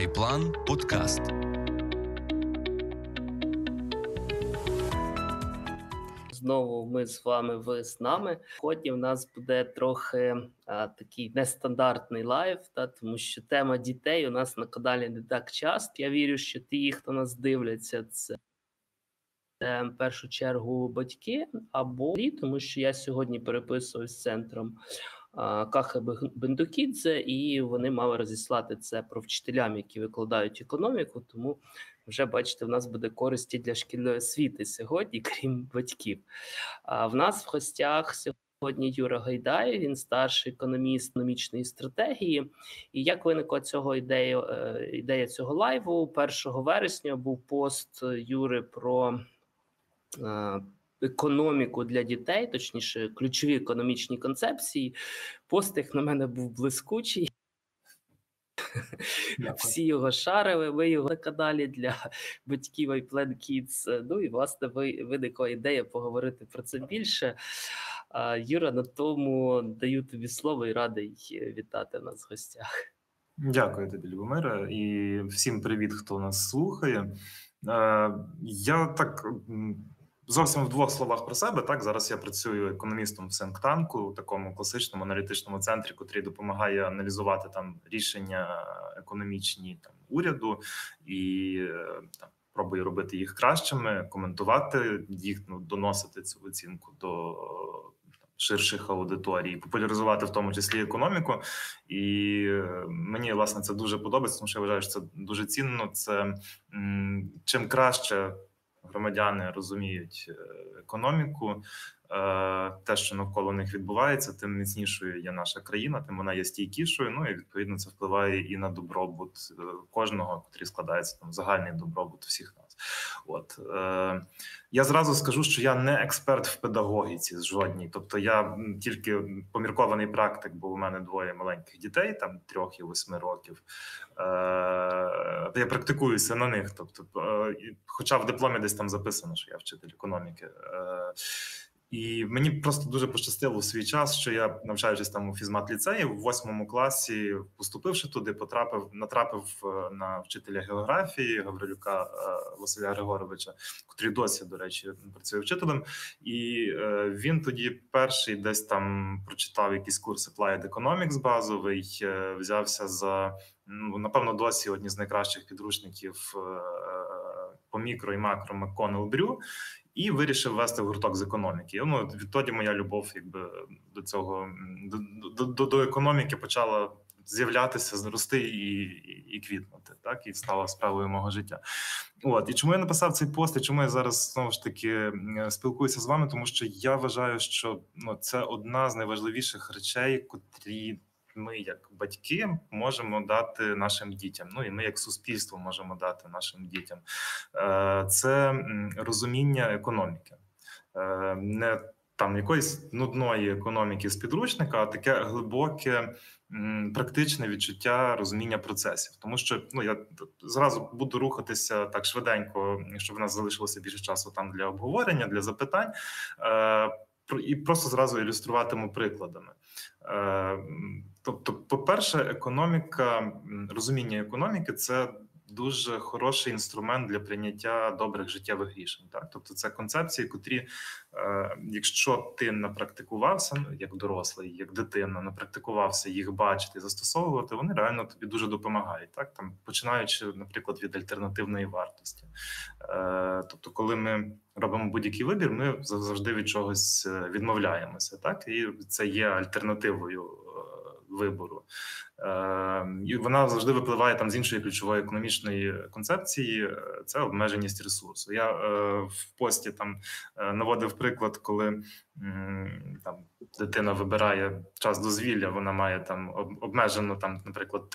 iPlan Подкаст. Знову ми з вами, ви з нами. Сьогодні в нас буде трохи такий нестандартний лайв, тому що тема дітей у нас на каналі не так часто. Я вірю, що ті, хто нас дивляться, це в першу чергу батьки або тому що я сьогодні переписуюсь з центром Кахе Бендукідзе, і вони мали розіслати це про вчителям, які викладають економіку, тому вже, бачите, в нас буде користі для шкільної освіти сьогодні, крім батьків. В нас в гостях сьогодні Юра Гайдай, він старший економіст економічної стратегії. І як виникла ідея цього лайву? 1 вересня був пост Юри про економіку для дітей, точніше, ключові економічні концепції. Пост, як на мене, був блискучий. Всі його шарили, ми його на каналі для батьків iPlanKids. Ну і, власне, виникла ідея поговорити про це більше. Юра, на тому даю тобі слово і радий вітати нас в гостях. Дякую тобі, Любомире, і всім привіт, хто нас слухає. Я так... Зовсім в двох словах про себе. Так, зараз я працюю економістом в Сенктанку, такому класичному аналітичному центрі, який допомагає аналізувати там рішення економічні там уряду і там пробує робити їх кращими, коментувати їх, ну, доносити цю оцінку до ширших аудиторій, популяризувати в тому числі економіку. І мені, власне, це дуже подобається, тому що я вважаю, що це дуже цінно. Це чим краще громадяни розуміють економіку, те, що навколо них відбувається, тим міцнішою є наша країна, тим вона є стійкішою, ну і, відповідно, це впливає і на добробут кожного, котрий складається там загальний добробут всіх нас. От. Я зразу скажу, що я не експерт в педагогіці жодній, тобто я тільки поміркований практик, бо у мене двоє маленьких дітей, там 3 і 8 років. Я практикуюся на них, тобто, хоча в дипломі десь там записано, що я вчитель економіки. І мені просто дуже пощастило в свій час, що я, навчаючись там у фізмат-ліцеї, в 8 класі, поступивши туди, натрапив на вчителя географії Гаврилюка Василя Григоровича, котрий досі, до речі, працює вчителем. І він тоді перший десь там прочитав якийсь курс Applied Economics базовий, взявся за, ну, напевно, досі одні з найкращих підручників по мікро і макро Макконнел-Брю, і вирішив вести в гурток з економіки. Ну, відтоді моя любов, якби, до цього, до економіки почала з'являтися, зрости і квітнути, так, і стала справою мого життя. От, і чому я написав цей пост, і чому я зараз знову ж таки спілкуюся з вами, тому що я вважаю, що, ну, це одна з найважливіших речей, котрі ми, як батьки, можемо дати нашим дітям, ну і ми, як суспільство, можемо дати нашим дітям. Це розуміння економіки. Не там якоїсь нудної економіки з підручника, а таке глибоке, практичне відчуття розуміння процесів. Тому що, ну, я зразу буду рухатися так швиденько, щоб в нас залишилося більше часу там для обговорення, для запитань, і просто зразу ілюструватиму прикладами. Тобто, по-перше, економіка, розуміння економіки – це дуже хороший інструмент для прийняття добрих життєвих рішень. Так? Тобто це концепції, котрі, якщо ти напрактикувався, як дорослий, як дитина, напрактикувався їх бачити, застосовувати, вони реально тобі дуже допомагають. Так? Там, починаючи, наприклад, від альтернативної вартості. Тобто, коли ми робимо будь-який вибір, ми завжди від чогось відмовляємося. Так? І це є альтернативою вибору. І вона завжди випливає там з іншої ключової економічної концепції, це обмеженість ресурсу. Я в пості там наводив приклад, коли там дитина вибирає час дозвілля, вона має там обмежено там, наприклад,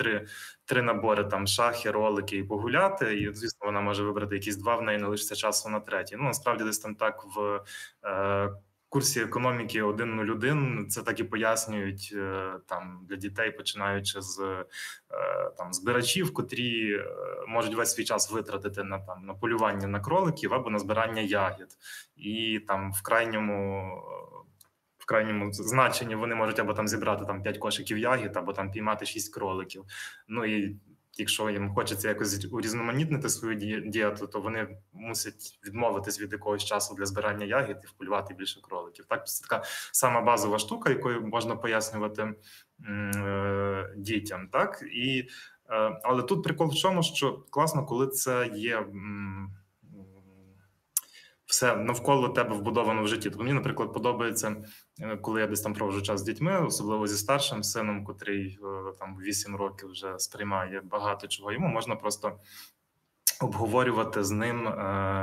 три набори там шахи, ролики і погуляти, і, звісно, вона може вибрати якісь два, в неї не лишиться часу на третій. Ну, насправді, десь там так в курсі економіки 101 це так і пояснюють там для дітей, починаючи з там збирачів, котрі можуть весь свій час витратити на там на полювання на кроликів або на збирання ягід, і там в крайньому значенні вони можуть або там зібрати там 5 кошиків ягід, або там піймати 6 кроликів. Ну і якщо їм хочеться якось урізноманітнити свою дієту, то вони мусять відмовитись від якогось часу для збирання ягід і вполювати більше кроликів. Так, це така сама базова штука, якою можна пояснювати дітям. Так? Але тут прикол в чому, що класно, коли це є все навколо тебе вбудовано в житті. Тобто мені, наприклад, подобається, коли я десь там проводжу час з дітьми, особливо зі старшим сином, котрий там 8 років вже сприймає багато чого. Йому можна просто обговорювати з ним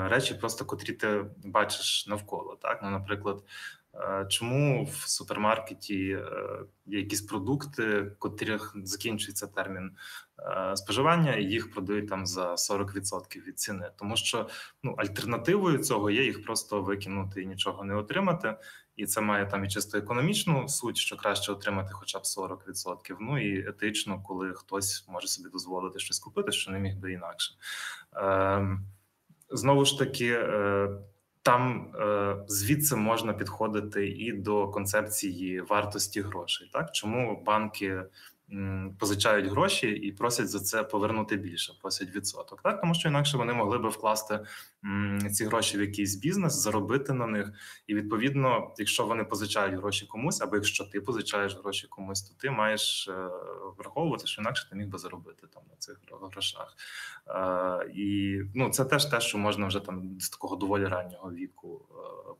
речі, просто котрі ти бачиш навколо. Так? Ну, наприклад, чому в супермаркеті є якісь продукти, котрих закінчується термін споживання, і їх продають там за 40% від ціни. Тому що альтернативою цього є їх просто викинути і нічого не отримати. І це має там і чисто економічну суть, що краще отримати хоча б 40%. Ну і етично, коли хтось може собі дозволити щось купити, що не міг би інакше. Знову ж таки, там звідси можна підходити і до концепції вартості грошей. Так? Чому банки позичають гроші і просять за це повернути більше, просять відсоток. Так? Тому що інакше вони могли би вкласти ці гроші в якийсь бізнес, заробити на них. І, відповідно, якщо вони позичають гроші комусь, або якщо ти позичаєш гроші комусь, то ти маєш враховувати, що інакше ти міг би заробити там на цих грошах. І це теж те, що можна вже там з такого доволі раннього віку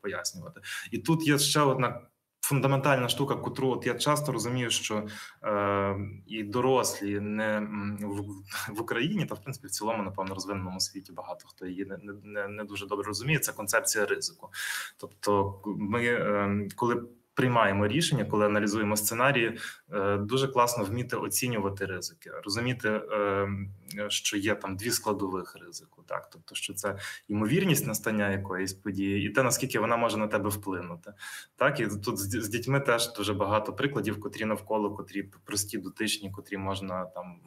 пояснювати. І тут є ще одна фундаментальна штука, котру я часто розумію, що і дорослі не в Україні, та в принципі в цілому, напевно, розвиненому світі багато хто її не дуже добре розуміє, це концепція ризику. Тобто ми, коли приймаємо рішення, коли аналізуємо сценарії, дуже класно вміти оцінювати ризики, розуміти, що є там дві складових ризику. Так? Тобто, що це ймовірність настання якоїсь події і те, наскільки вона може на тебе вплинути. Так? І тут з дітьми теж дуже багато прикладів, котрі навколо, котрі прості, дотичні, котрі можна там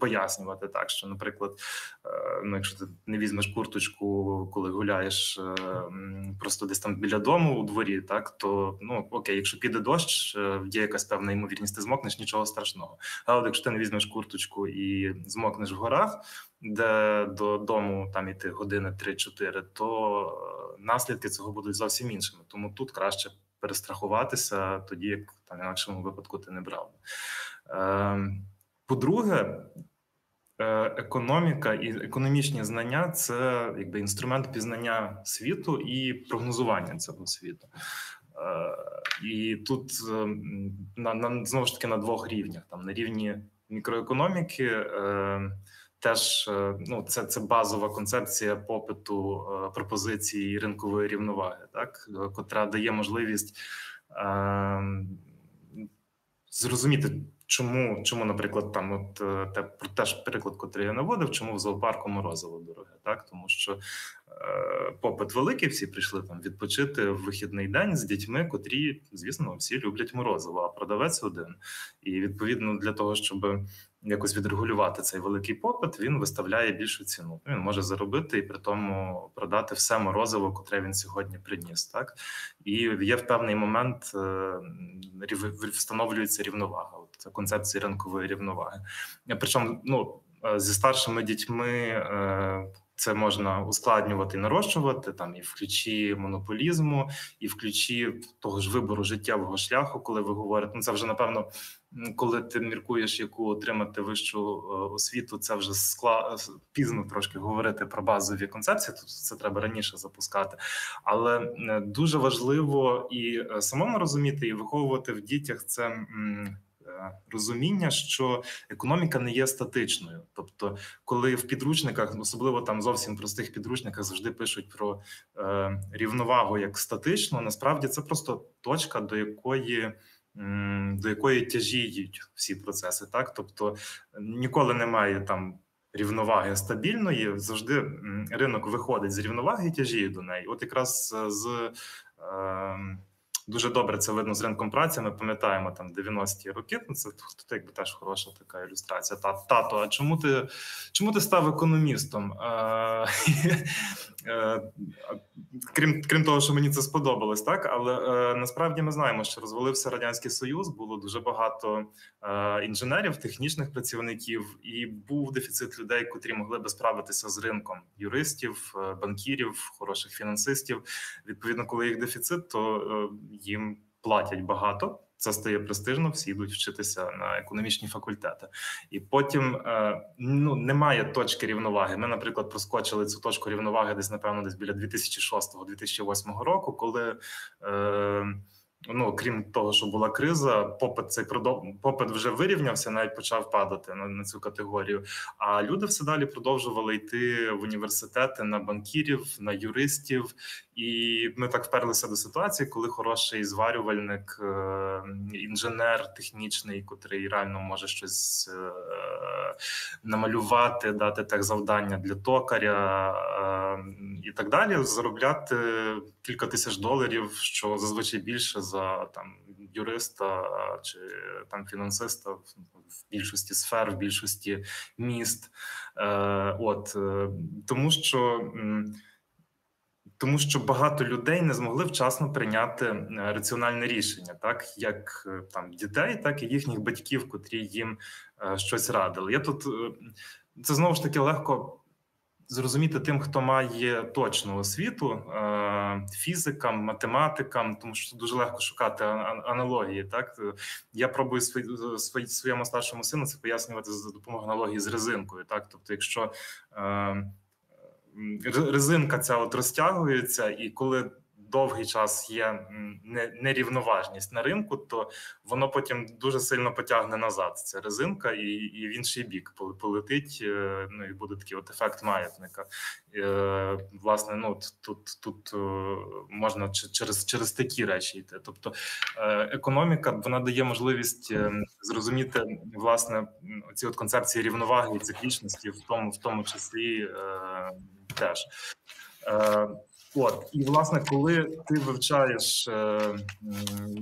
пояснювати так, що, наприклад, якщо ти не візьмеш курточку, коли гуляєш просто десь там біля дому у дворі, так, то окей, якщо піде дощ, є якась певна ймовірність, ти змокнеш, нічого страшного. Але якщо ти не візьмеш курточку і змокнеш в горах, де додому там іти години 3-4, то наслідки цього будуть зовсім іншими. Тому тут краще перестрахуватися, тоді як там в іншому випадку ти не брав. По-друге, економіка і економічні знання – це якби інструмент пізнання світу і прогнозування цього світу. І тут знову ж таки на двох рівнях. Там на рівні мікроекономіки теж це базова концепція попиту, пропозиції і ринкової рівноваги, так, котра дає можливість зрозуміти, чому, наприклад, там теж приклад, котрий я наводив, чому в зоопарку морозиво дороге, так, тому що попит великий, всі прийшли там відпочити в вихідний день з дітьми, котрі, звісно, всі люблять морозиво, а продавець один. І, відповідно, для того, щоб якось відрегулювати цей великий попит, він виставляє більшу ціну. Він може заробити і при тому продати все морозиво, котре він сьогодні приніс. Так? І є в певний момент, встановлюється рівновага. Це концепція ринкової рівноваги. Причому зі старшими дітьми це можна ускладнювати і нарощувати, там, і в ключі монополізму, і в ключі того ж вибору життєвого шляху, коли ви говорите. Це вже, напевно, коли ти міркуєш, яку отримати вищу освіту, це вже пізно трошки говорити про базові концепції, тобто це треба раніше запускати. Але дуже важливо і самому розуміти, і виховувати в дітях це розуміння, що економіка не є статичною. Тобто, коли в підручниках, особливо там зовсім простих підручниках, завжди пишуть про рівновагу як статичну, насправді це просто точка, до якої тяжіють всі процеси. Так? Тобто, ніколи немає там рівноваги стабільної, завжди ринок виходить з рівноваги і тяжіє до неї. От якраз дуже добре це видно з ринком праці. Ми пам'ятаємо там 90-ті роки, це якби теж хороша така ілюстрація. Тато, а чому ти став економістом? Крім того, що мені це сподобалось, так, але насправді ми знаємо, що розвалився Радянський Союз, було дуже багато інженерів, технічних працівників, і був дефіцит людей, котрі могли би справитися з ринком: юристів, банкірів, хороших фінансистів. Відповідно, коли їх дефіцит, то їм платять багато. Це стає престижно, всі йдуть вчитися на економічні факультети. І потім немає точки рівноваги. Ми, наприклад, проскочили цю точку рівноваги десь біля 2006-2008 року, коли, крім того, що була криза, попит вже вирівнявся, навіть почав падати на цю категорію. А люди все далі продовжували йти в університети на банкірів, на юристів. І ми так вперлися до ситуації, коли хороший зварювальник, інженер технічний, котрий реально може щось намалювати, дати техзавдання для токаря і так далі, заробляти кілька тисяч $, що зазвичай більше за юриста чи фінансиста в більшості сфер, в більшості міст. Тому що багато людей не змогли вчасно прийняти раціональне рішення, так, як дітей, так і їхніх батьків, котрі їм щось радили. Це знову ж таки легко зрозуміти тим, хто має точну освіту, фізикам, математикам, тому що дуже легко шукати аналогії. Так, я пробую своєму старшому сину це пояснювати за допомогою аналогії з резинкою. Так, тобто, якщо резинка ця розтягується, і коли довгий час є нерівноважність на ринку, то воно потім дуже сильно потягне назад, ця резинка, і в інший бік полетить, і буде такий ефект маятника. Власне, тут можна через такі речі йти. Тобто економіка, вона дає можливість зрозуміти, власне, ці концепції рівноваги і циклічності, в тому числі теж. І, власне, коли ти вивчаєш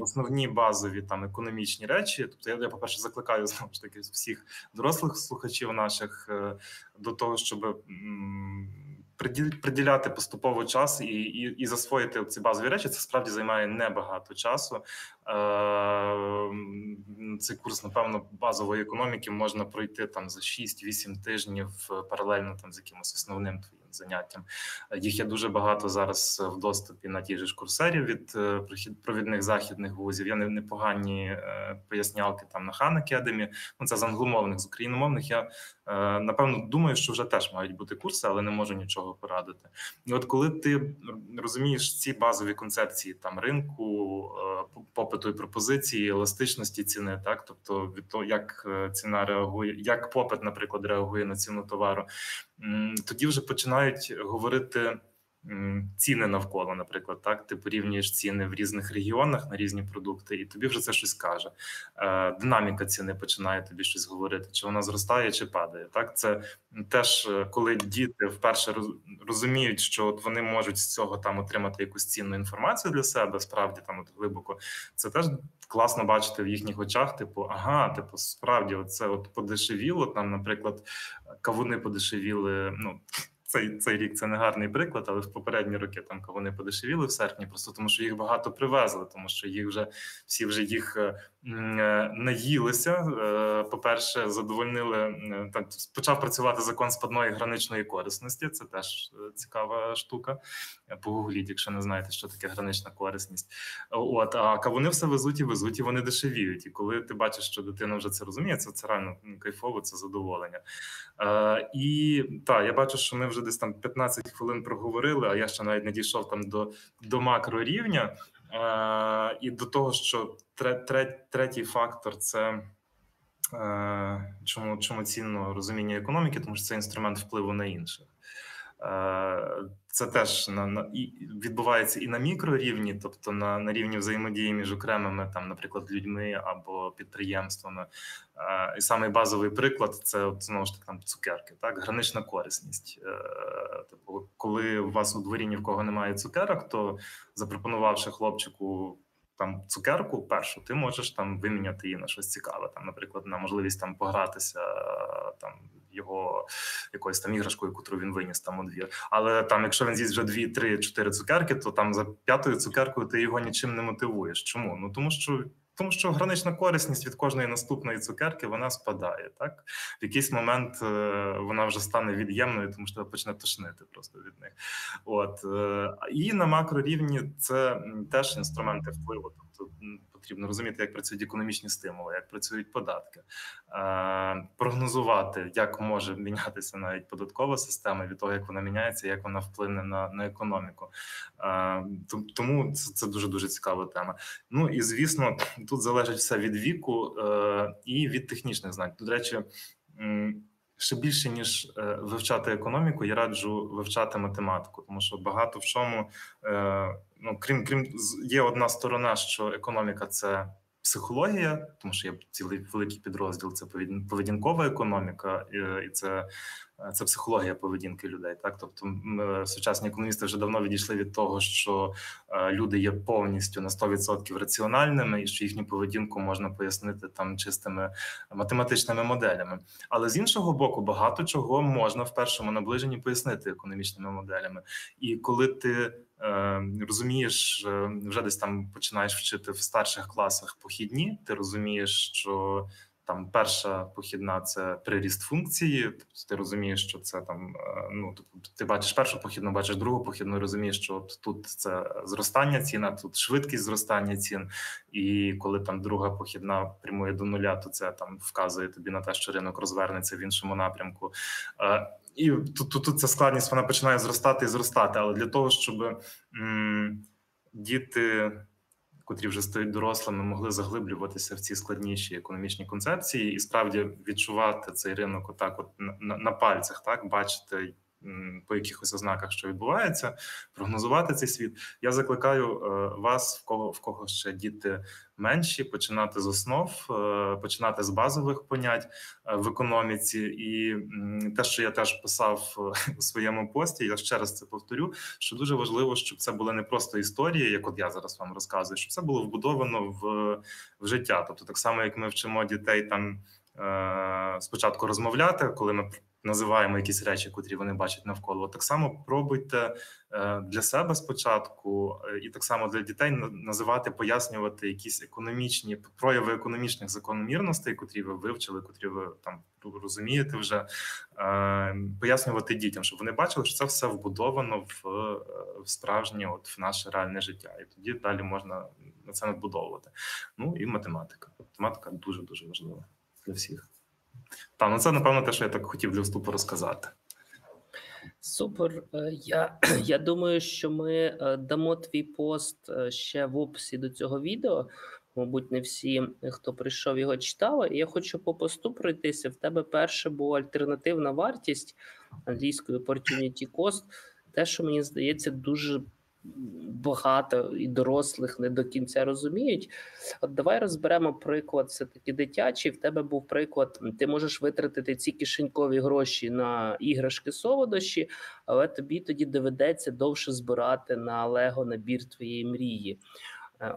основні базові економічні речі, тобто я, по-перше, закликаю, знову ж таки, всіх дорослих слухачів наших до того, щоб приділяти поступово час і засвоїти ці базові речі. Це справді займає небагато часу. Цей курс, напевно, базової економіки можна пройти за 6-8 тижнів паралельно з якимось основним твоїм заняттям. Їх є дуже багато зараз в доступі на тій же ж курсері від провідних західних вузів. Є непогані пояснялки на Khan Academy. Це з англомовних, з україномовних. Я, напевно, думаю, що вже теж мають бути курси, але не можу нічого порадити. І от коли ти розумієш ці базові концепції ринку, попиту і пропозиції, еластичності ціни, так, тобто від того, як ціна реагує, як попит, наприклад, реагує на ціну товару, тоді вже починають говорити ціни навколо, наприклад, так, ти порівнюєш ціни в різних регіонах на різні продукти, і тобі вже це щось каже. Динаміка ціни починає тобі щось говорити, чи вона зростає, чи падає. Так, це теж, коли діти вперше розуміють, що вони можуть з цього отримати якусь цінну інформацію для себе, справді глибоко, це теж класно бачити в їхніх очах, справді, оце подешевіло, наприклад, кавуни подешевіли, цей рік це не гарний приклад, але в попередні роки вони подешевіли в серпні, просто тому що їх багато привезли, тому що всі вже їх наїлися. По-перше, задовольнили, почав працювати закон спадної граничної корисності, це теж цікава штука. Погугліть, якщо не знаєте, що таке гранична корисність. А кавуни все везуть і везуть, і вони дешевіють. І коли ти бачиш, що дитина вже це розуміє, це реально кайфово, це задоволення. І так, я бачу, що ми вже десь 15 хвилин проговорили, а я ще навіть не дійшов до макрорівня. І до того, що третій фактор – це чому цінно розуміння економіки, тому що це інструмент впливу на інших. Це теж відбувається і на мікрорівні, тобто на рівні взаємодії між окремими, наприклад, людьми або підприємствами. І самий базовий приклад – це, знову ж таки, цукерки, гранична корисність. Коли у вас у дворі ні в кого немає цукерок, то запропонувавши хлопчику цукерку першу, ти можеш виміняти її на щось цікаве, наприклад, на можливість погратися його якоюсь там іграшкою, яку він виніс там у двір. Але там, якщо він з'їсть вже 2, 3, 4 цукерки, то там за 5-ю цукеркою ти його нічим не мотивуєш. Чому? Ну тому що гранична корисність від кожної наступної цукерки, вона спадає, так? В якийсь момент вона вже стане від'ємною, тому що тебе почне тошнити просто від них. От. І на макрорівні це теж інструменти впливу. Тобто потрібно розуміти, як працюють економічні стимули, як працюють податки, прогнозувати, як може мінятися навіть податкова система від того, як вона міняється, як вона вплине на економіку. Тому це дуже-дуже цікава тема. Ну і, звісно, тут залежить все від віку і від технічних знань. До речі, ще більше, ніж вивчати економіку, я раджу вивчати математику, тому що багато в чому, крім є одна сторона, що економіка – це психологія, тому що є цілий великий підрозділ, це поведінкова економіка, і це психологія поведінки людей. Так, тобто сучасні економісти вже давно відійшли від того, що люди є повністю на 100% раціональними і що їхню поведінку можна пояснити там чистими математичними моделями. Але з іншого боку, багато чого можна в першому наближенні пояснити економічними моделями. І коли ти розумієш, вже десь там починаєш вчити в старших класах похідні, ти розумієш, що там перша похідна – це приріст функції, тобто ти розумієш, що це там, ти бачиш першу похідну, бачиш другу похідну, розумієш, що тут це зростання цін, а тут швидкість зростання цін, і коли там друга похідна прямує до нуля, то це там вказує тобі на те, що ринок розвернеться в іншому напрямку. І тут ця складність, вона починає зростати і зростати, але для того, щоб діти, котрі вже стають дорослими, могли заглиблюватися в ці складніші економічні концепції і справді відчувати цей ринок отак от на пальцях, так, бачити по якихось ознаках, що відбувається, прогнозувати цей світ. Я закликаю вас, в кого ще діти менші, починати з основ, починати з базових понять в економіці. І те, що я теж писав у своєму пості, я ще раз це повторю, що дуже важливо, щоб це були не просто історії, як от я зараз вам розказую, щоб це було вбудовано в життя. Тобто так само, як ми вчимо дітей там спочатку розмовляти, коли ми називаємо якісь речі, котрі вони бачать навколо. Так само пробуйте для себе спочатку і так само для дітей називати, пояснювати якісь економічні, прояви економічних закономірностей, котрі ви вивчили, котрі ви там розумієте вже, пояснювати дітям, щоб вони бачили, що це все вбудовано в справжнє, в наше реальне життя. І тоді далі можна на це надбудовувати. Ну і математика. Математика дуже-дуже важлива для всіх. Там, це, напевно, те, що я так хотів для вступу розказати. Супер. Я думаю, що ми дамо твій пост ще в описі до цього відео. Мабуть, не всі, хто прийшов, його читали. Я хочу по посту пройтися. В тебе перше була альтернативна вартість, англійською opportunity cost. Те, що, мені здається, дуже багато і дорослих не до кінця розуміють. От давай розберемо приклад все-таки дитячий. В тебе був приклад, ти можеш витратити ці кишенькові гроші на іграшки, солодощі, але тобі тоді доведеться довше збирати на Лего набір твоєї мрії.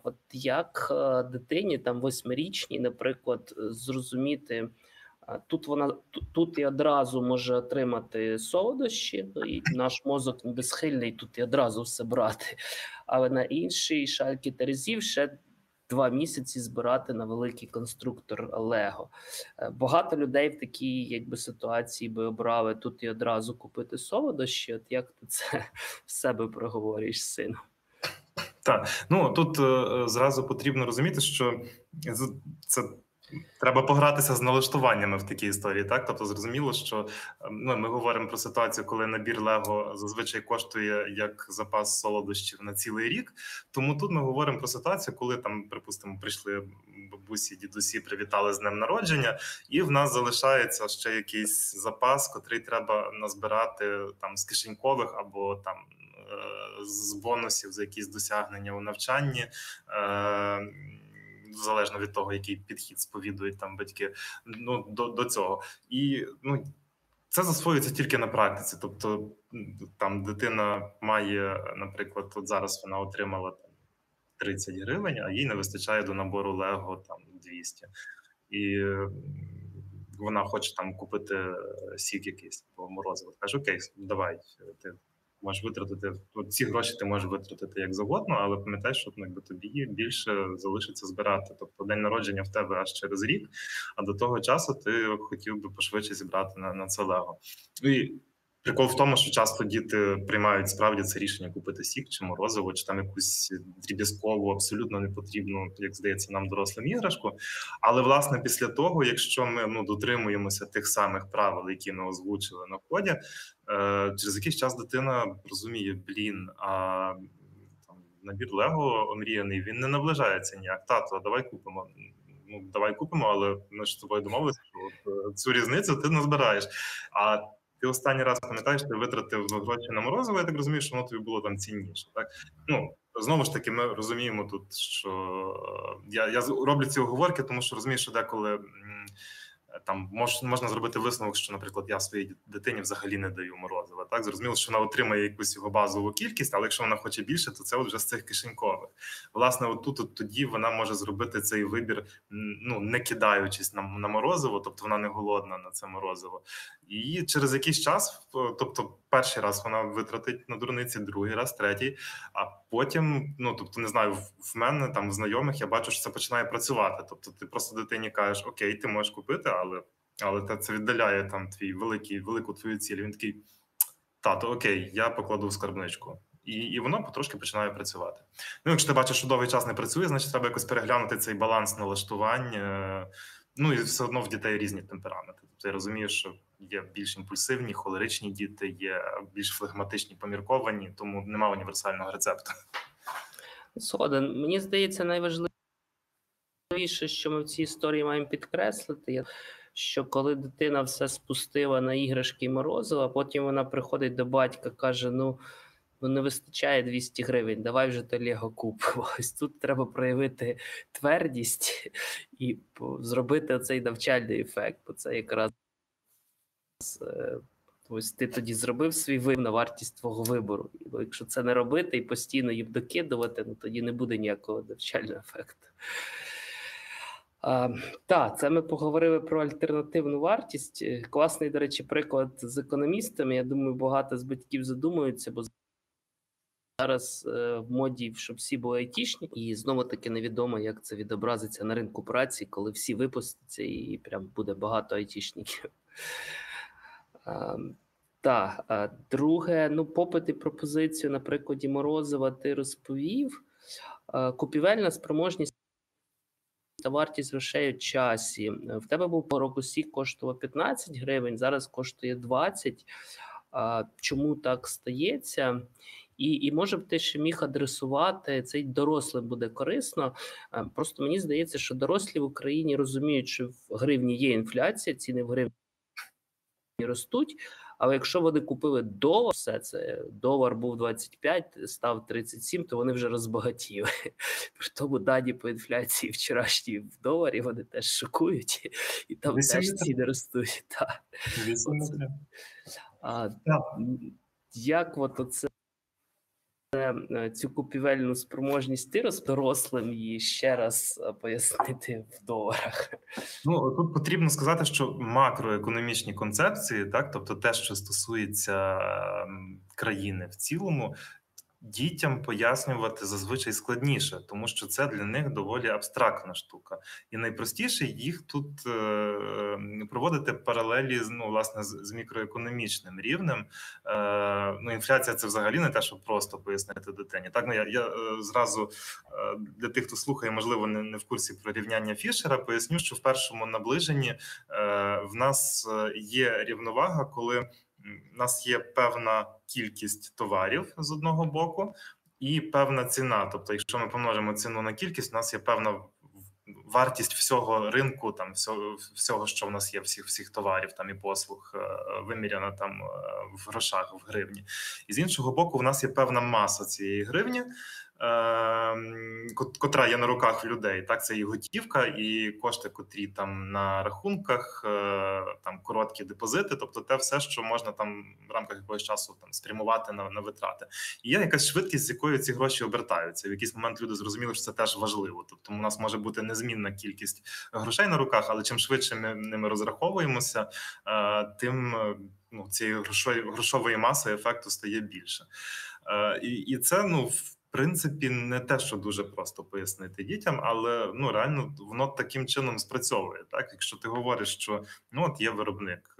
От як дитині, там 8-річній, наприклад, зрозуміти, Тут і одразу може отримати солодощі, і наш мозок ніби схильний тут і одразу все брати. Але на іншій шальки терезів ще 2 місяці збирати на великий конструктор Лего. Багато людей в такій ситуації би обрали тут і одразу купити солодощі. От як ти це в себе проговорюєш, сину? Так, тут зразу потрібно розуміти, що це... Треба погратися з налаштуваннями в такій історії, так? Тобто зрозуміло, що ми говоримо про ситуацію, коли набір Лего зазвичай коштує як запас солодощів на цілий рік. Тому тут ми говоримо про ситуацію, коли там, припустимо, прийшли бабусі, дідусі, привітали з днем народження, і в нас залишається ще якийсь запас, котрий треба назбирати там з кишенькових або там з бонусів за якісь досягнення у навчанні. Залежно від того, який підхід сповідують там батьки до цього. І це засвоюється тільки на практиці. Тобто там дитина має, наприклад, от зараз вона отримала 30 гривень, а їй не вистачає до набору Лего там 200. І вона хоче там купити сік якийсь по морозиву. Каже, окей, давай, ти можеш витратити, ці гроші ти можеш витратити як завгодно, але пам'ятай, що якби, тобі більше залишиться збирати. Тобто день народження в тебе аж через рік, а до того часу ти хотів би пошвидше зібрати на це лего. І прикол в тому, що часто діти приймають справді це рішення купити сік чи морозиво, чи там якусь дріб'язкову, абсолютно непотрібну, як здається, нам дорослим іграшку. Але, власне, після того, якщо ми дотримуємося тих самих правил, які ми озвучили на вході, через якийсь час дитина розуміє, а там набір лего омріяний, він не наближається ніяк. Тату, давай купимо. Давай купимо, але ми ж з тобою домовилися, що цю різницю ти не збираєш. А ти останній раз пам'ятаєш, ти витратив гроші на морозиво, я так розумію, що воно тобі було там цінніше. Так? Знову ж таки, ми розуміємо тут, що я роблю ці оговорки, тому що розумію, що деколи там можна зробити висновок, що, наприклад, я своїй дитині взагалі не даю морозива. Так? Зрозуміло, що вона отримає якусь його базову кількість, але якщо вона хоче більше, то це вже з цих кишенькових. Власне, тоді вона може зробити цей вибір, не кидаючись на морозиво, тобто вона не голодна на це морозиво. І через якийсь час, тобто перший раз вона витратить на дурниці, другий раз, третій, а потім, не знаю, в мене, там, в знайомих, я бачу, що це починає працювати. Тобто ти просто дитині кажеш, окей, ти можеш купити, але це віддаляє там велику твою ціль. Він такий, тато, окей, я покладу в скарбничку. І воно потрошки починає працювати. Якщо ти бачиш, що довгий час не працює, значить треба якось переглянути цей баланс налаштувань. І все одно в дітей різні темпераменти. Тобто я розумію, що є більш імпульсивні, холеричні діти, є більш флегматичні, помірковані, тому нема універсального рецепту. Згоден. Мені здається, найважливіше, що ми в цій історії маємо підкреслити, що коли дитина все спустила на іграшки і морозила, потім вона приходить до батька, каже, не вистачає 200 гривень, давай вже то лего купимо. Ось тут треба проявити твердість і зробити оцей навчальний ефект, бо це якраз ось ти тоді зробив свій вибір на вартість твого вибору. Бо якщо це не робити і постійно їм докидувати, тоді не буде ніякого навчального ефекту. Так, це ми поговорили про альтернативну вартість. Класний, до речі, приклад з економістами. Я думаю, багато з батьків задумуються, бо зараз в моді, щоб всі були айтішні, і знову-таки невідомо, як це відобразиться на ринку праці, коли всі випустяться і прям буде багато айтішників. Так, друге, попит і пропозицію, на прикладі морозива ти розповів. Купівельна спроможність та вартість грошей у часі. В тебе був порок усіх коштував 15 гривень, зараз коштує 20. Чому так стається? І може б ти ще міг адресувати, це й дорослим буде корисно. Просто мені здається, що дорослі в Україні розуміють, що в гривні є інфляція, ціни в гривні ростуть, але якщо вони купили долар, все це, долар був 25, став 37, то вони вже розбагатіли. При тому дані по інфляції вчорашній в доларі вони теж шокують, і там теж ціни ростуть. Як оце цю купівельну спроможність ти дорослим її ще раз пояснити в доларах? Тут потрібно сказати, що макроекономічні концепції, так, тобто те, що стосується країни в цілому, дітям пояснювати зазвичай складніше, тому що це для них доволі абстрактна штука. І найпростіше їх тут проводити паралелі власне, з мікроекономічним рівнем. Інфляція – це взагалі не те, що просто пояснити дитині. Так, я зразу для тих, хто слухає, можливо, не в курсі про рівняння Фішера, поясню, що в першому наближенні в нас є рівновага, коли у нас є певна кількість товарів з одного боку і певна ціна. Тобто, якщо ми помножимо ціну на кількість, у нас є певна вартість всього ринку, там, всього, що в нас є, всіх товарів там, і послуг, виміряна там, в грошах, в гривні. І з іншого боку, в нас є певна маса цієї гривні, котра є на руках людей. Так, це і готівка, і кошти, котрі там на рахунках, там короткі депозити, тобто те все, що можна там в рамках якогось часу там спрямувати на витрати. І є якась швидкість, з якою ці гроші обертаються. В якийсь момент люди зрозуміли, що це теж важливо. Тобто у нас може бути незмінна кількість грошей на руках, але чим швидше ми ними розраховуємося, тим цієї грошової маси ефекту стає більше. І це, в принципі, не те, що дуже просто пояснити дітям, але реально воно таким чином спрацьовує. Так, якщо ти говориш, що от є виробник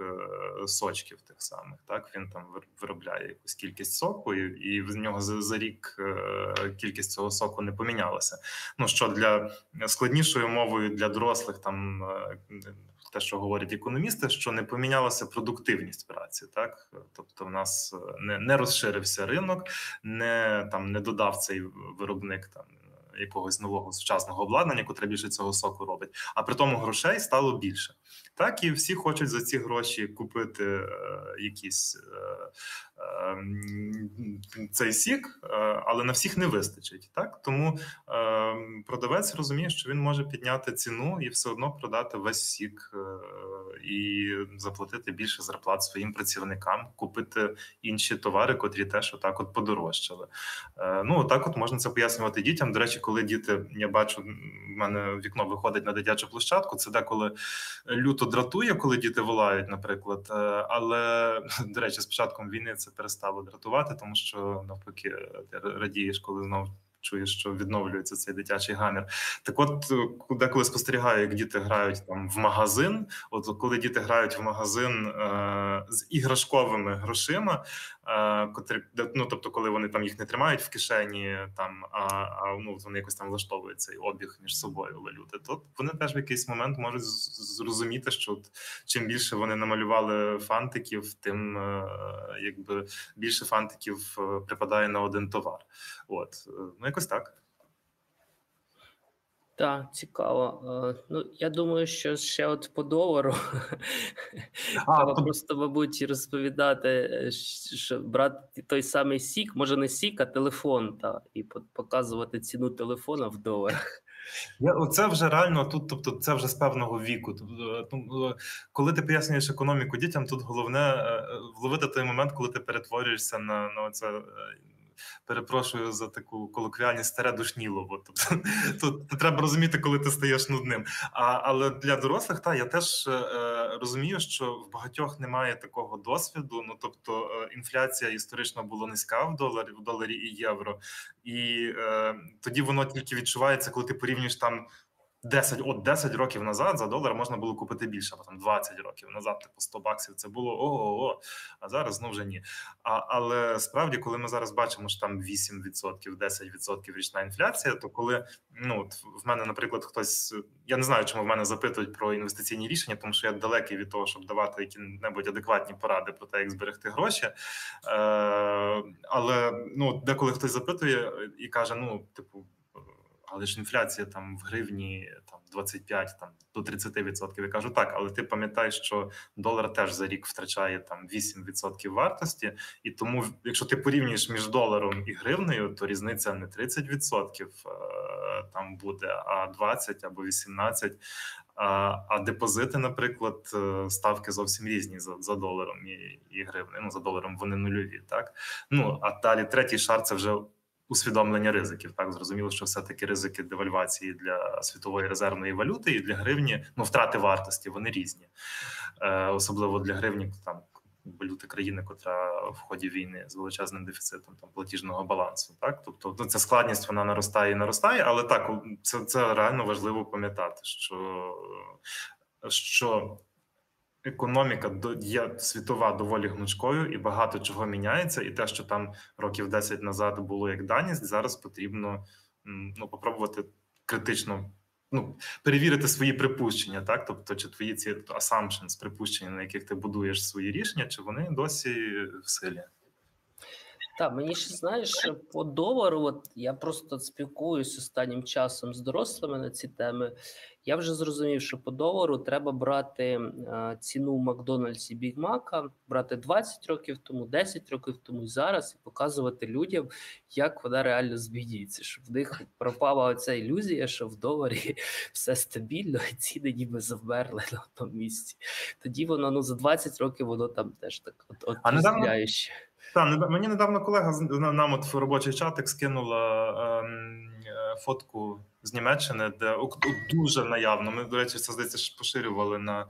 сочків тих самих, так, він там виробляє якусь кількість соку, і в нього за рік кількість цього соку не помінялася. Що для складнішою мовою для дорослих там. Те, що говорять економісти, що не помінялася продуктивність праці, так, тобто в нас не розширився ринок, не додав цей виробник якогось нового сучасного обладнання, котре більше цього соку робить, а при тому грошей стало більше. Так, і всі хочуть за ці гроші купити якийсь цей сік, але на всіх не вистачить. Так? Тому продавець розуміє, що він може підняти ціну і все одно продати весь сік і заплатити більше зарплат своїм працівникам, купити інші товари, котрі теж отак от подорожчали. Отак от можна це пояснювати дітям. До речі, коли діти, я бачу, в мене вікно виходить на дитячу площадку, це деколи люто дратує, коли діти волають, наприклад. Але, до речі, з початком війни це перестало дратувати, тому що, навпаки, ти радієш, коли знову чуєш, що відновлюється цей дитячий гамір. Так от, деколи спостерігаю, як діти грають там в магазин. От коли діти грають в магазин з іграшковими грошима, тобто коли вони там їх не тримають в кишені, там, вони якось там влаштовують цей обіг між собою валюти, то вони теж в якийсь момент можуть зрозуміти, що чим більше вони намалювали фантиків, тим якби більше фантиків припадає на один товар. От, якось так. Так, цікаво. Я думаю, що ще от по долару просто, мабуть, розповідати, що брати той самий сік, може не сік, а телефон, і показувати ціну телефона в доларах. Це вже реально тут, тобто це вже з певного віку. Коли ти пояснюєш економіку дітям, тут головне вловити той момент, коли ти перетворюєшся на це. Перепрошую за таку колоквіальність, старе душнілово. Тобто треба розуміти, коли ти стаєш нудним. Але для дорослих, я теж розумію, що в багатьох немає такого досвіду. Тобто інфляція історично була низька в доларі і євро. І тоді воно тільки відчувається, коли ти порівнюєш там 10 років назад за долар можна було купити більше, або там 20 років назад, типу 100 баксів це було ого-го, а зараз вже ні. Але справді, коли ми зараз бачимо, що там 8%, 10% річна інфляція, то коли, в мене, наприклад, хтось, я не знаю, чому в мене запитують про інвестиційні рішення, тому що я далекий від того, щоб давати які-небудь адекватні поради про те, як зберегти гроші, але, деколи хтось запитує і каже, але ж інфляція там в гривні 25 до 30%. Я кажу, так, але ти пам'ятай, що долар теж за рік втрачає там 8% вартості, і тому, якщо ти порівнюєш між доларом і гривнею, то різниця не 30% там буде, а 20 або 18%. А депозити, наприклад, ставки зовсім різні за доларом і гривнею. За доларом вони нульові, так? А далі третій шар – це вже усвідомлення ризиків. Так, зрозуміло, що все-таки ризики девальвації для світової резервної валюти і для гривні, втрати вартості, вони різні. Особливо для гривні, валюти країни, котра в ході війни з величезним дефіцитом платіжного балансу. Так, тобто ця складність, вона наростає і наростає, але так, це реально важливо пам'ятати, що економіка є світова доволі гнучкою, і багато чого міняється, і те, що там років 10 назад було як даність, зараз потрібно попробувати критично перевірити свої припущення, так? Тобто, чи твої ці assumptions, припущення, на яких ти будуєш свої рішення, чи вони досі в силі? Так, мені ще, знаєш, по долару, от я просто спілкуюся останнім часом з дорослими на ці теми. Я вже зрозумів, що по долару треба брати ціну в Макдональдсі Біг Мака, брати 20 років тому, 10 років тому і зараз, і показувати людям, як вона реально збідніється, щоб в них пропала оця ілюзія, що в доларі все стабільно, і ціни ніби завмерли на одному місці. Тоді воно, ну, за 20 років воно там теж так відрізняюще. Так, мені недавно колега нам от в робочий чатик скинула фотку з Німеччини, де дуже наявно, ми, до речі, це, здається, поширювали на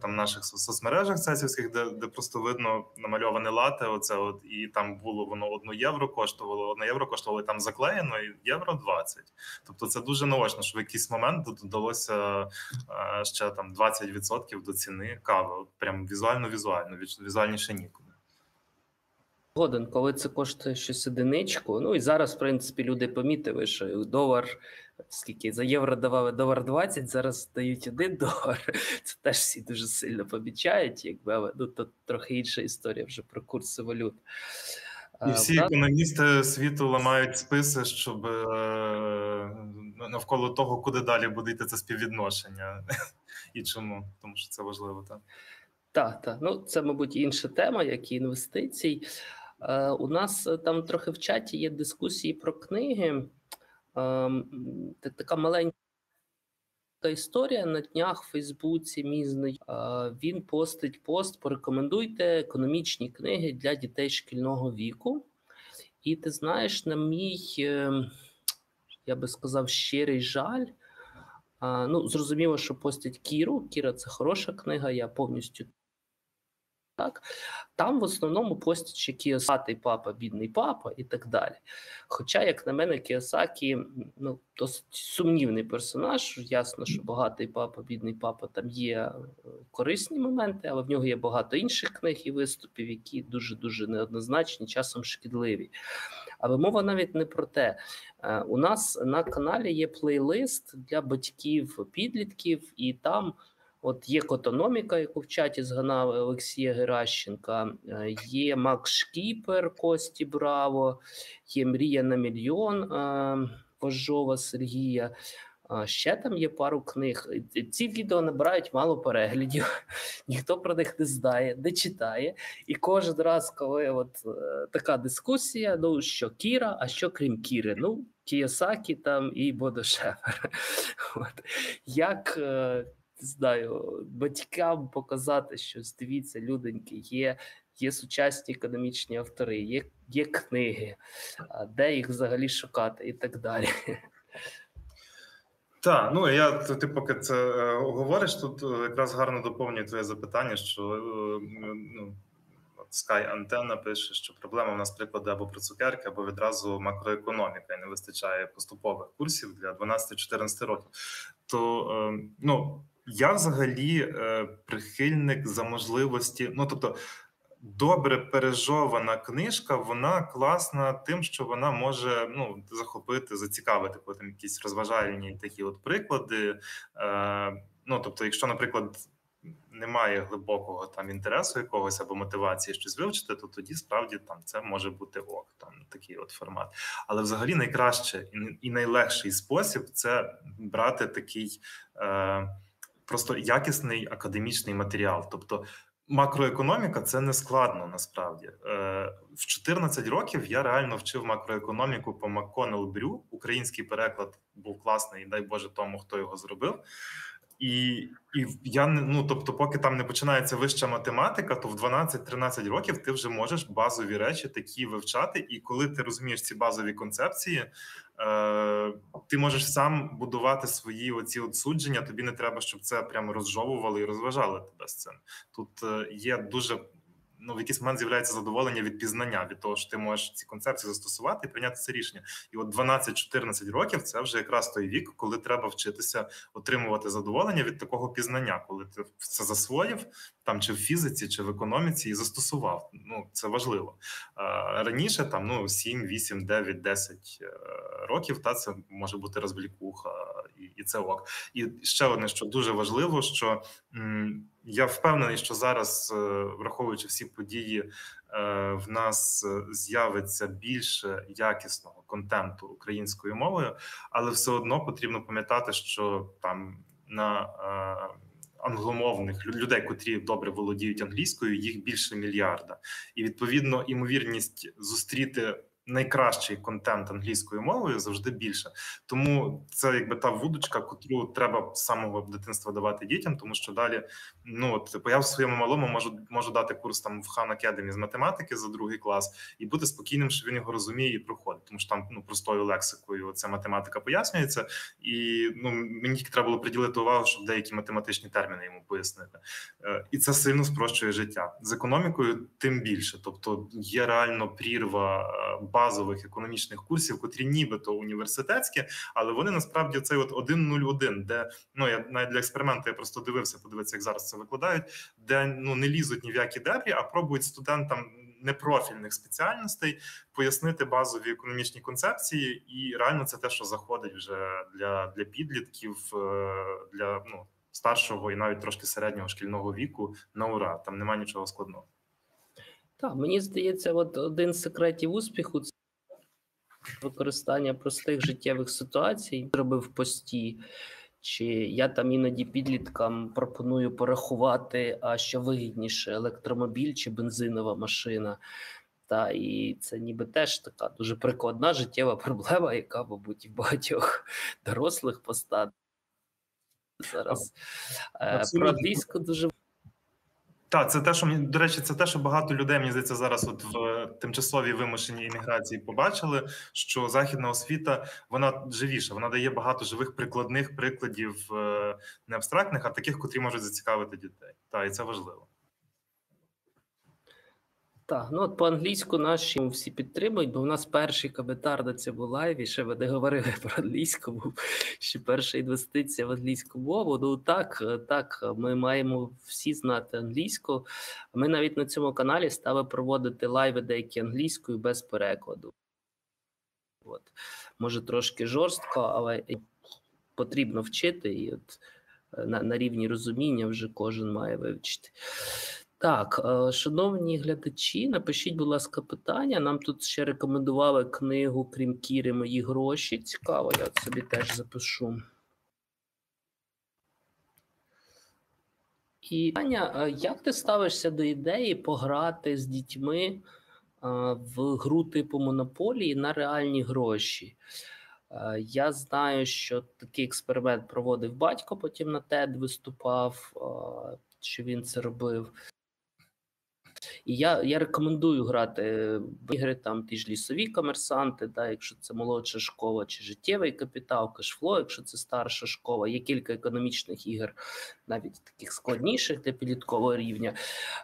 там наших соцмережах цесівських, де просто видно намальоване лате, оце от, і там було воно 1 євро коштувало, 1 євро коштувало, і там заклеєно, і євро 20. Тобто це дуже наочно, що в якийсь момент додалося ще там 20% до ціни кави, прям візуально, візуальніше нікому. Годин, коли це коштує щось одиничку. Ну і зараз, в принципі, люди помітили, що долар, скільки за євро давали $1.20, зараз дають $1. Це теж всі дуже сильно помічають, якби, але ну, то трохи інша історія вже про курси валют. І всі економісти світу ламають списи, щоб навколо того, куди далі буде йти це співвідношення. І чому? Тому що це важливо, так? Так. Ну, це, мабуть, інша тема, як і інвестицій. У нас там трохи в чаті є дискусії про книги. Така маленька історія. На днях в Фейсбуці мій він постить пост «Порекомендуйте економічні книги для дітей шкільного віку». І ти знаєш, на мій, я би сказав, щирий жаль, ну, зрозуміло, що постять Кіру. Кіра – це хороша книга, я повністю так. Там в основному постять ще Кіосакі, папа, бідний папа і так далі. Хоча, як на мене, Кіосакі, ну, досить сумнівний персонаж. Ясно, що багатий папа, бідний папа, там є корисні моменти, але в нього є багато інших книг і виступів, які дуже-дуже неоднозначні, часом шкідливі. Але мова навіть не про те. У нас на каналі є плейлист для батьків-підлітків, і там от є «Котономіка», яку в чаті згадав Олексія Геращенка, є «Макс Шкіпер» Кості Браво, є «Мрія на мільйон» Вожова Сергія. Ще там є пару книг. Ці відео набирають мало переглядів, ніхто про них не знає, не читає. І кожен раз, коли от така дискусія, ну що Кіра, а що крім Кіри? Ну, Кіосакі там і Бодо Шефер. Як, не знаю, батькам показати, що дивіться, люденьки, є сучасні економічні автори, є книги, де їх взагалі шукати і так далі. Так, ну ти поки це говориш, тут якраз гарно доповнює твоє запитання, що ну, Sky Antenna пише, що проблема в нас приклади або про цукерки, або відразу макроекономіка, і не вистачає поступових курсів для 12-14 років. То, ну, я взагалі прихильник за можливості, ну, тобто, добре пережована книжка, вона класна тим, що вона може, ну, захопити, зацікавити, коли там якісь розважальні такі от приклади. Ну, тобто, якщо, наприклад, немає глибокого там інтересу якогось або мотивації щось вивчити, то тоді справді там це може бути там такий от формат. Але взагалі найкраще і найлегший спосіб – це брати такий просто якісний академічний матеріал. Тобто, макроекономіка – це не складно, насправді. В 14 років я реально вчив макроекономіку по Макконнел-Брю. Український переклад був класний, дай Боже тому, хто його зробив. І я, ну, тобто, поки там не починається вища математика, то в 12-13 років ти вже можеш базові речі такі вивчати, і коли ти розумієш ці базові концепції, ти можеш сам будувати свої оці судження, тобі не треба, щоб це прямо розжовували і розважали тебе з цим. Тут є дуже, ну, в якийсь момент з'являється задоволення від пізнання, від того, що ти можеш ці концепції застосувати і прийняти це рішення. І от 12-14 років – це вже якраз той вік, коли треба вчитися отримувати задоволення від такого пізнання, коли ти це засвоїв, там, чи в фізиці, чи в економіці, і застосував. Ну, це важливо. Раніше, там, ну, 7, 8, 9, 10 років, та це може бути розблікуха, і це ок. І ще одне, що дуже важливо, що я впевнений, що зараз, враховуючи всі події, в нас з'явиться більше якісного контенту українською мовою, але все одно потрібно пам'ятати, що там на англомовних людей, котрі добре володіють англійською, їх більше мільярда. І, відповідно, ймовірність зустріти найкращий контент англійською мовою завжди більше. Тому це якби та вудочка, котру треба з самого дитинства давати дітям, тому що далі, типу, я в своєму малому можу дати курс там в Khan Academy з математики за 2 клас і бути спокійним, що він його розуміє і проходить, тому що там простою лексикою ця математика пояснюється, і мені треба було приділити увагу, щоб деякі математичні терміни йому пояснити. І це сильно спрощує життя. З економікою тим більше, тобто є реально прірва базових економічних курсів, котрі нібито університетські, але вони насправді цей от 1.01, де, я навіть для експерименту просто подивився, як зараз це викладають, де не лізуть ні в які дебрі, а пробують студентам непрофільних спеціальностей пояснити базові економічні концепції, і реально це те, що заходить вже для підлітків, для старшого і навіть трошки середнього шкільного віку на ура, там немає нічого складного. Так, мені здається, один з секретів успіху – це використання простих життєвих ситуацій. Робив пості, чи я там іноді підліткам пропоную порахувати, а що вигідніше – електромобіль чи бензинова машина. І це ніби теж така дуже прикладна життєва проблема, яка, мабуть, і в багатьох дорослих постане зараз. Про англійську дуже... Так, це те, що, до речі, це те, що багато людей, мені здається, зараз в тимчасовій вимушеній еміграції побачили, що західна освіта, вона живіша, вона дає багато живих прикладних прикладів, не абстрактних, а таких, котрі можуть зацікавити дітей. Так, і це важливо. Так, по-англійську наші всі підтримують, бо в нас перший коментар на цьому лайві, ще ми не говорили про англійську, бо ще перша інвестиція в англійську мову. Так, ми маємо всі знати англійську. Ми навіть на цьому каналі стали проводити лайви деякі англійською без перекладу. Може трошки жорстко, але потрібно вчити, і на рівні розуміння вже кожен має вивчити. Так, шановні глядачі, напишіть, будь ласка, питання. Нам тут ще рекомендували книгу «Крім Кіри, мої гроші». Цікаво, я собі теж запишу. І, Аня, як ти ставишся до ідеї пограти з дітьми в гру типу «Монополії» на реальні гроші? Я знаю, що такий експеримент проводив батько, потім на TED виступав, чи він це робив. І я рекомендую грати в ігри, там ті ж лісові комерсанти, якщо це молодша школа, чи життєвий капітал, кешфло, якщо це старша школа. Є кілька економічних ігор, навіть таких складніших для підліткового рівня.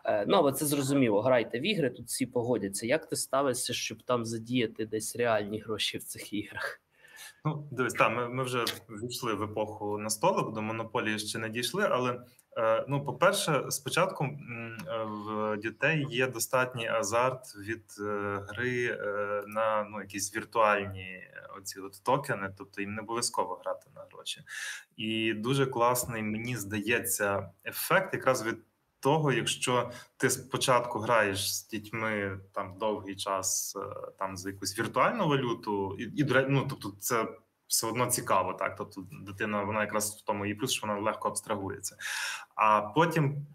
Але це зрозуміло, грайте в ігри, тут всі погодяться. Як ти ставишся, щоб там задіяти десь реальні гроші в цих іграх? Дивись, ми вже війшли в епоху настолок, до монополії ще не дійшли, але, по-перше, спочатку в дітей є достатній азарт від гри на якісь віртуальні оці токени, тобто їм не обов'язково грати на гроші. І дуже класний, мені здається, ефект якраз від того, якщо ти спочатку граєш з дітьми там довгий час за якусь віртуальну валюту, тобто це все одно цікаво, так, тобто дитина, вона якраз в тому і плюс, що вона легко абстрагується. А потім,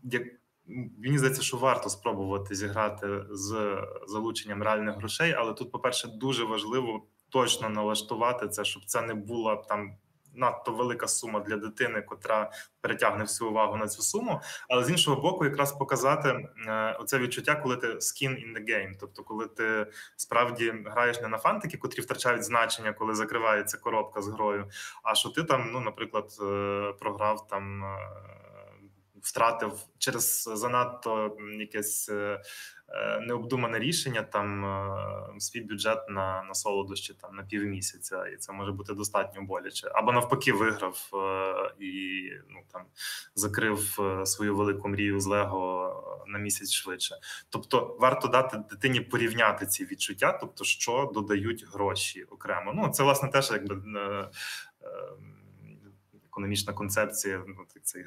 мені здається, що варто спробувати зіграти з залученням реальних грошей, але тут, по-перше, дуже важливо точно налаштувати це, щоб це не була там надто велика сума для дитини, котра перетягне всю увагу на цю суму, але з іншого боку якраз показати оце відчуття, коли ти skin in the game, тобто коли ти справді граєш не на фантики, котрі втрачають значення, коли закривається коробка з грою, а що ти там, наприклад, програв там, втратив через занадто якесь необдумане рішення, там свій бюджет на солодощі там на півмісяця, і це може бути достатньо боляче. Або навпаки виграв і там закрив свою велику мрію з Лего на місяць швидше. Тобто варто дати дитині порівняти ці відчуття, тобто що додають гроші окремо. Це власне теж якби економічна концепція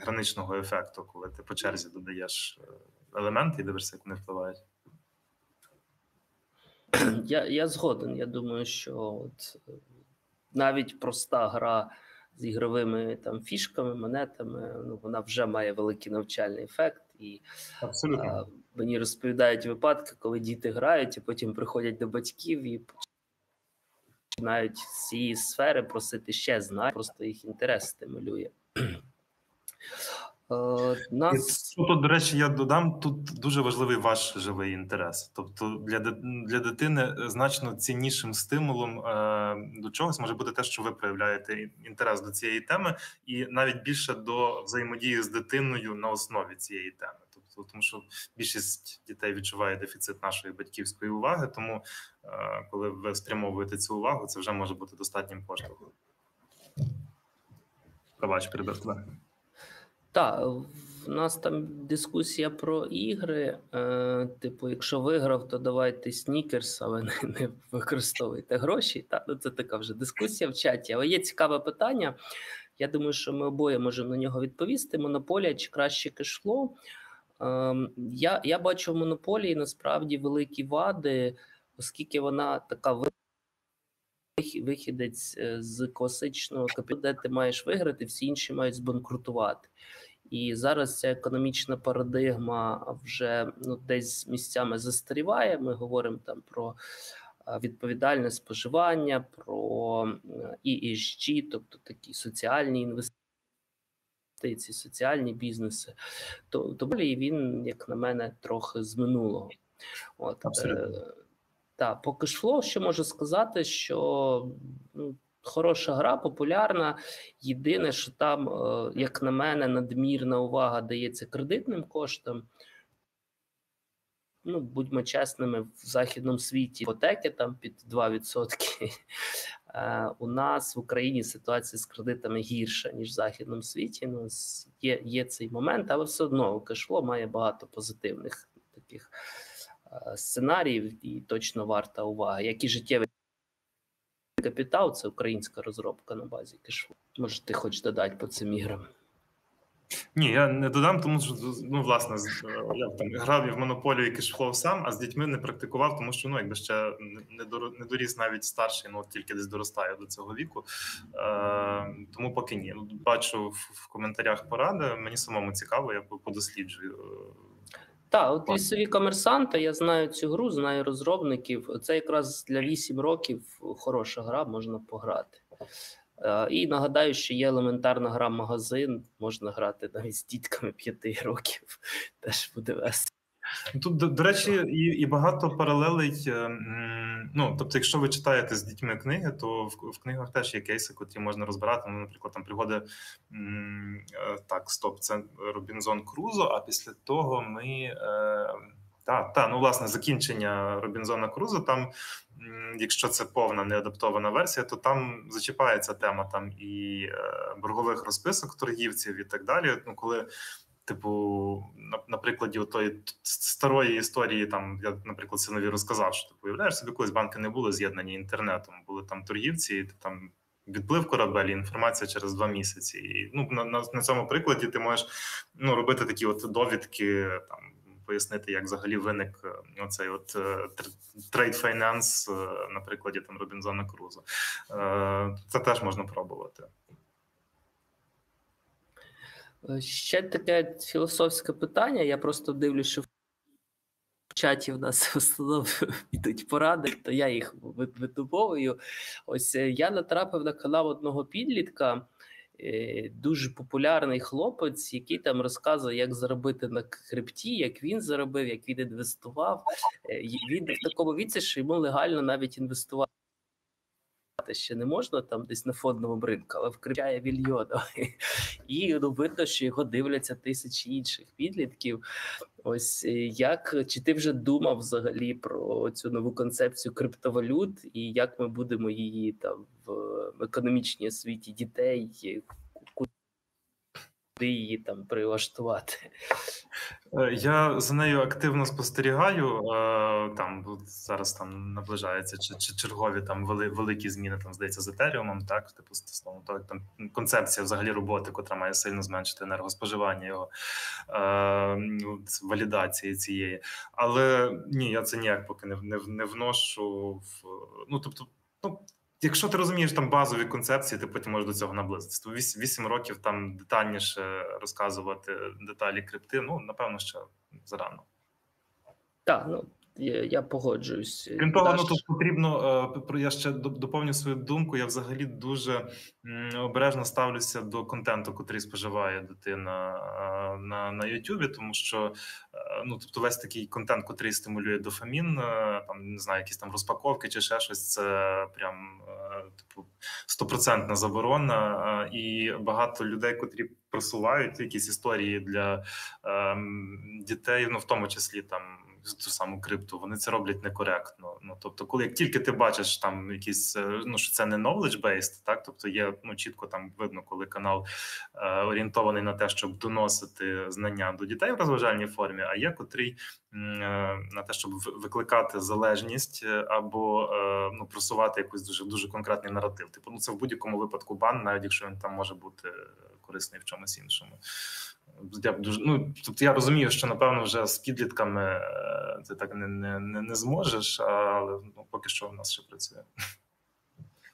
граничного ефекту, коли ти по черзі додаєш елементи і дивишся, як вони впливають. Я згоден. Я думаю, що от навіть проста гра з ігровими там фішками, монетами, ну, вона вже має великий навчальний ефект. І мені розповідають випадки, коли діти грають, і потім приходять до батьків і починають з цієї сфери просити ще знань, просто їх інтерес стимулює. Тут, до речі, я додам, тут дуже важливий ваш живий інтерес. Тобто для дитини значно ціннішим стимулом до чогось може бути те, що ви проявляєте інтерес до цієї теми, і навіть більше до взаємодії з дитиною на основі цієї теми. Тобто, тому що більшість дітей відчуває дефіцит нашої батьківської уваги, тому коли ви спрямовуєте цю увагу, це вже може бути достатнім поштовхом. Пробач, передав тебе. Так, в нас там дискусія про ігри, типу, якщо виграв, то давайте снікерс, але не використовуйте гроші. Та, ну, це така вже дискусія в чаті, але є цікаве питання, я думаю, що ми обоє можемо на нього відповісти. Монополія чи краще кешфлоу? Я бачу в монополії насправді великі вади, оскільки вона така вихідець з класичного капіталу, де ти маєш виграти, всі інші мають збанкрутувати. І зараз ця економічна парадигма вже десь місцями застаріває. Ми говоримо там про відповідальне споживання, про ESG, тобто такі соціальні інвестиції, соціальні бізнеси. Тому він, як на мене, трохи з минулого. От, абсолютно. Так, по кешфлоу, що можу сказати, що хороша гра, популярна. Єдине, що там, як на мене, надмірна увага дається кредитним коштам. Ну, будьмо чесними, в західному світі іпотеки там під 2%. У нас в Україні ситуація з кредитами гірша, ніж в західному світі. Ну, є цей момент, але все одно кешфлоу має багато позитивних таких сценаріїв, і точно варта уваги. Як і життєвий капітал, це українська розробка на базі кешфлоу. Може, ти хочеш додати по цим іграм? Ні, я не додам, тому що, власне, я там грав і в монополію, і кешфлоу сам, а з дітьми не практикував, тому що, якби ще не доріс навіть старший, тільки десь доростає до цього віку. Тому поки ні. Бачу в коментарях поради, мені самому цікаво, я подосліджую. Так, от «Лісові комерсанти», я знаю цю гру, знаю розробників. Це якраз для 8 років хороша гра, можна пограти. І нагадаю, що є елементарна гра «Магазин», можна грати навіть з дітками 5 років, теж буде весело. Тут, до речі, і багато паралелей, тобто, якщо ви читаєте з дітьми книги, то в книгах теж є кейси, які можна розбирати, наприклад, там пригоди, це Робінзон Крузо, а після того ми, власне, закінчення Робінзона Крузо, там, якщо це повна неадаптована версія, то там зачіпається тема там і боргових розписок, торгівців і так далі, коли... Типу, на прикладі отої старої історії, там, я, наприклад, синові розказав, що ти уявляєш собі, колись банки не були з'єднані інтернетом, були там торгівці, і там відплив корабель, інформація через 2 місяці. І, на цьому прикладі ти можеш робити такі от довідки, там, пояснити, як взагалі виник оцей от trade finance на прикладі там Робінзона Крузо. Це теж можна пробувати. Ще таке філософське питання. Я просто дивлюсь, що в чаті в нас в основному йдуть поради, то я їх видобовую. Ось я натрапив на канал одного підлітка, дуже популярний хлопець, який там розказує, як заробити на крипті, як він заробив, як він інвестував. Він в такому віці, що йому легально навіть інвестувати ще не можна там десь на фондовому ринку, але вкриває мільйона. І видно, що його дивляться тисячі інших підлітків. Ось чи ти вже думав взагалі про цю нову концепцію криптовалют і як ми будемо її там в економічній освіті дітей куди її там прилаштувати? Я за нею активно спостерігаю. Там зараз там наближаються чергові там великі зміни, там здається, з етеріумом, так, типу стосовно того, там концепція взагалі роботи, котра має сильно зменшити енергоспоживання його, валідації цієї. Але ні, я це ніяк поки не вношу в, ну, тобто, ну, якщо ти розумієш там базові концепції, ти потім можеш до цього наблизитися. 8 років там детальніше розказувати деталі крипти, ну, напевно, ще зарано. Так, ну, я погоджуюсь. Крім того, ну, тут потрібно, я ще доповню свою думку, я взагалі дуже обережно ставлюся до контенту, котрий споживає дитина на Ютубі, тому що, ну, тобто весь такий контент, котрий стимулює дофамін, там, не знаю, якісь там розпаковки чи ще щось, це прям, типу, 100% заборона, і багато людей, котрі просувають якісь історії для дітей, ну, в тому числі, там, ту саму крипту, вони це роблять некоректно. Ну, тобто, коли як тільки ти бачиш там якісь, ну, що це не knowledge-based, так, тобто є, ну, чітко там видно, коли канал орієнтований на те, щоб доносити знання до дітей в розважальній формі, а є котрий на те, щоб викликати залежність або, ну, просувати якийсь дуже конкретний наратив. Типу, ну, це в будь-якому випадку бан, навіть якщо він там може бути корисний в чомусь іншому. Я дуже, ну, тобто я розумію, що, напевно, вже з підлітками ти так не зможеш, але, ну, поки що в нас ще працює.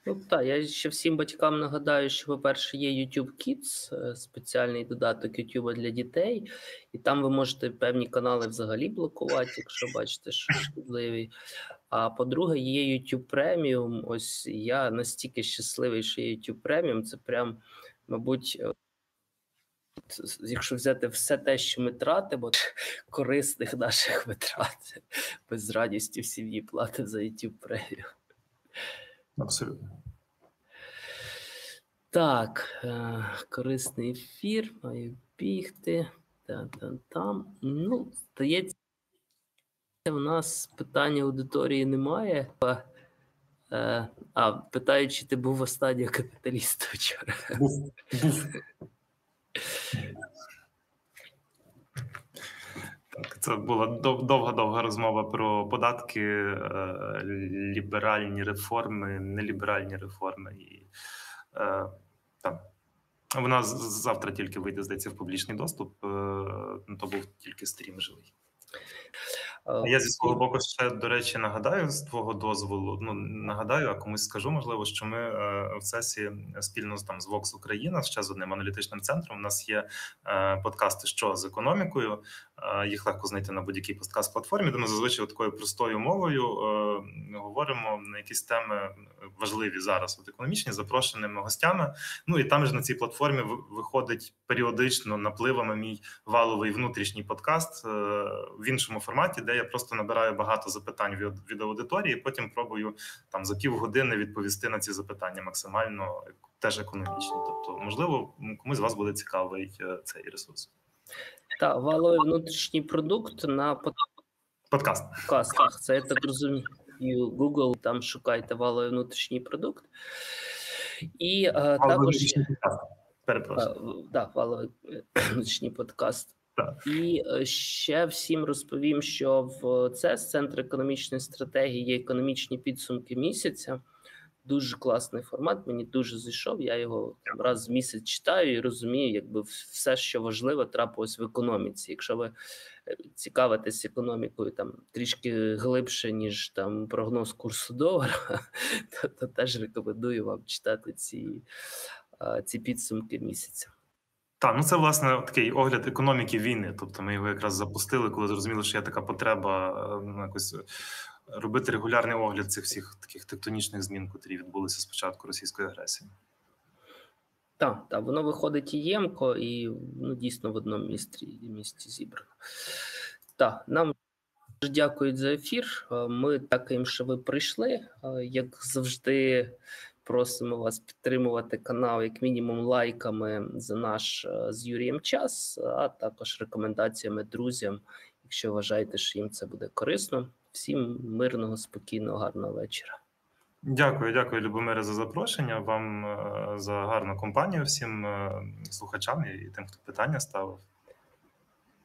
Ну, так, я ще всім батькам нагадаю, що, по-перше, є YouTube Kids, спеціальний додаток YouTube для дітей, і там ви можете певні канали взагалі блокувати, якщо бачите, що шкідливі. А по-друге, є YouTube Premium. Ось я настільки щасливий, що є YouTube Premium, це прям, мабуть, якщо взяти все те, що ми тратимо, корисних наших витрат, ми з радістю в сім'ї платимо за YouTube Premium. Абсолютно. Так, корисний ефір, маю бігти. Там. Ну, здається, у нас питання аудиторії немає. Питають, чи ти був останній капіталістом вчора. Був. Так, це була довга розмова про податки, ліберальні реформи, неліберальні реформи. І, так. Вона завтра тільки вийде, здається, в публічний доступ, то був тільки стрім живий. Я зі свого боку ще, до речі, нагадаю, з твого дозволу, ну, нагадаю, а комусь скажу, можливо, що ми в сесії спільно там, з ВОКС Україна, ще з одним аналітичним центром, у нас є подкасти «Що з економікою», їх легко знайти на будь-якій подкаст-платформі, де ми зазвичай такою простою мовою говоримо на якісь теми важливі зараз, от економічні, запрошеними гостями. Ну і там ж на цій платформі виходить періодично напливами мій валовий внутрішній подкаст в іншому форматі, де я просто набираю багато запитань від аудиторії, потім пробую там за півгодини відповісти на ці запитання максимально теж економічно. Тобто, можливо, комусь з вас буде цікавий цей ресурс. Так, валовий внутрішній продукт на подкастах. Це, я так розумію, Google, там шукайте валовий внутрішній продукт. І також... Перепрошую. Так, валовий внутрішній подкаст. І ще всім розповім, що в ЦЕС, Центр економічної стратегії, є економічні підсумки місяця. Дуже класний формат, мені дуже зайшов, я його раз в місяць читаю і розумію, якби все, що важливо, трапилось в економіці. Якщо ви цікавитесь економікою там трішки глибше, ніж там прогноз курсу долара, то теж рекомендую вам читати ці підсумки місяця. Так, ну це, власне, такий огляд економіки війни. Тобто ми його якраз запустили, коли зрозуміли, що є така потреба якось робити регулярний огляд цих всіх таких тектонічних змін, котрі відбулися з початку російської агресії. Так, воно виходить і ємко, і, ну, дійсно в одному місці зібрано. Так, нам дуже дякують за ефір. Ми дякуємо, що ви прийшли. Як завжди, просимо вас підтримувати канал як мінімум лайками за наш з Юрієм час, а також рекомендаціями друзям, якщо вважаєте, що їм це буде корисно. Всім мирного, спокійного, гарного вечора. Дякую, Любомире, за запрошення, вам за гарну компанію, всім слухачам і тим, хто питання ставив.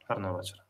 Гарного вечора.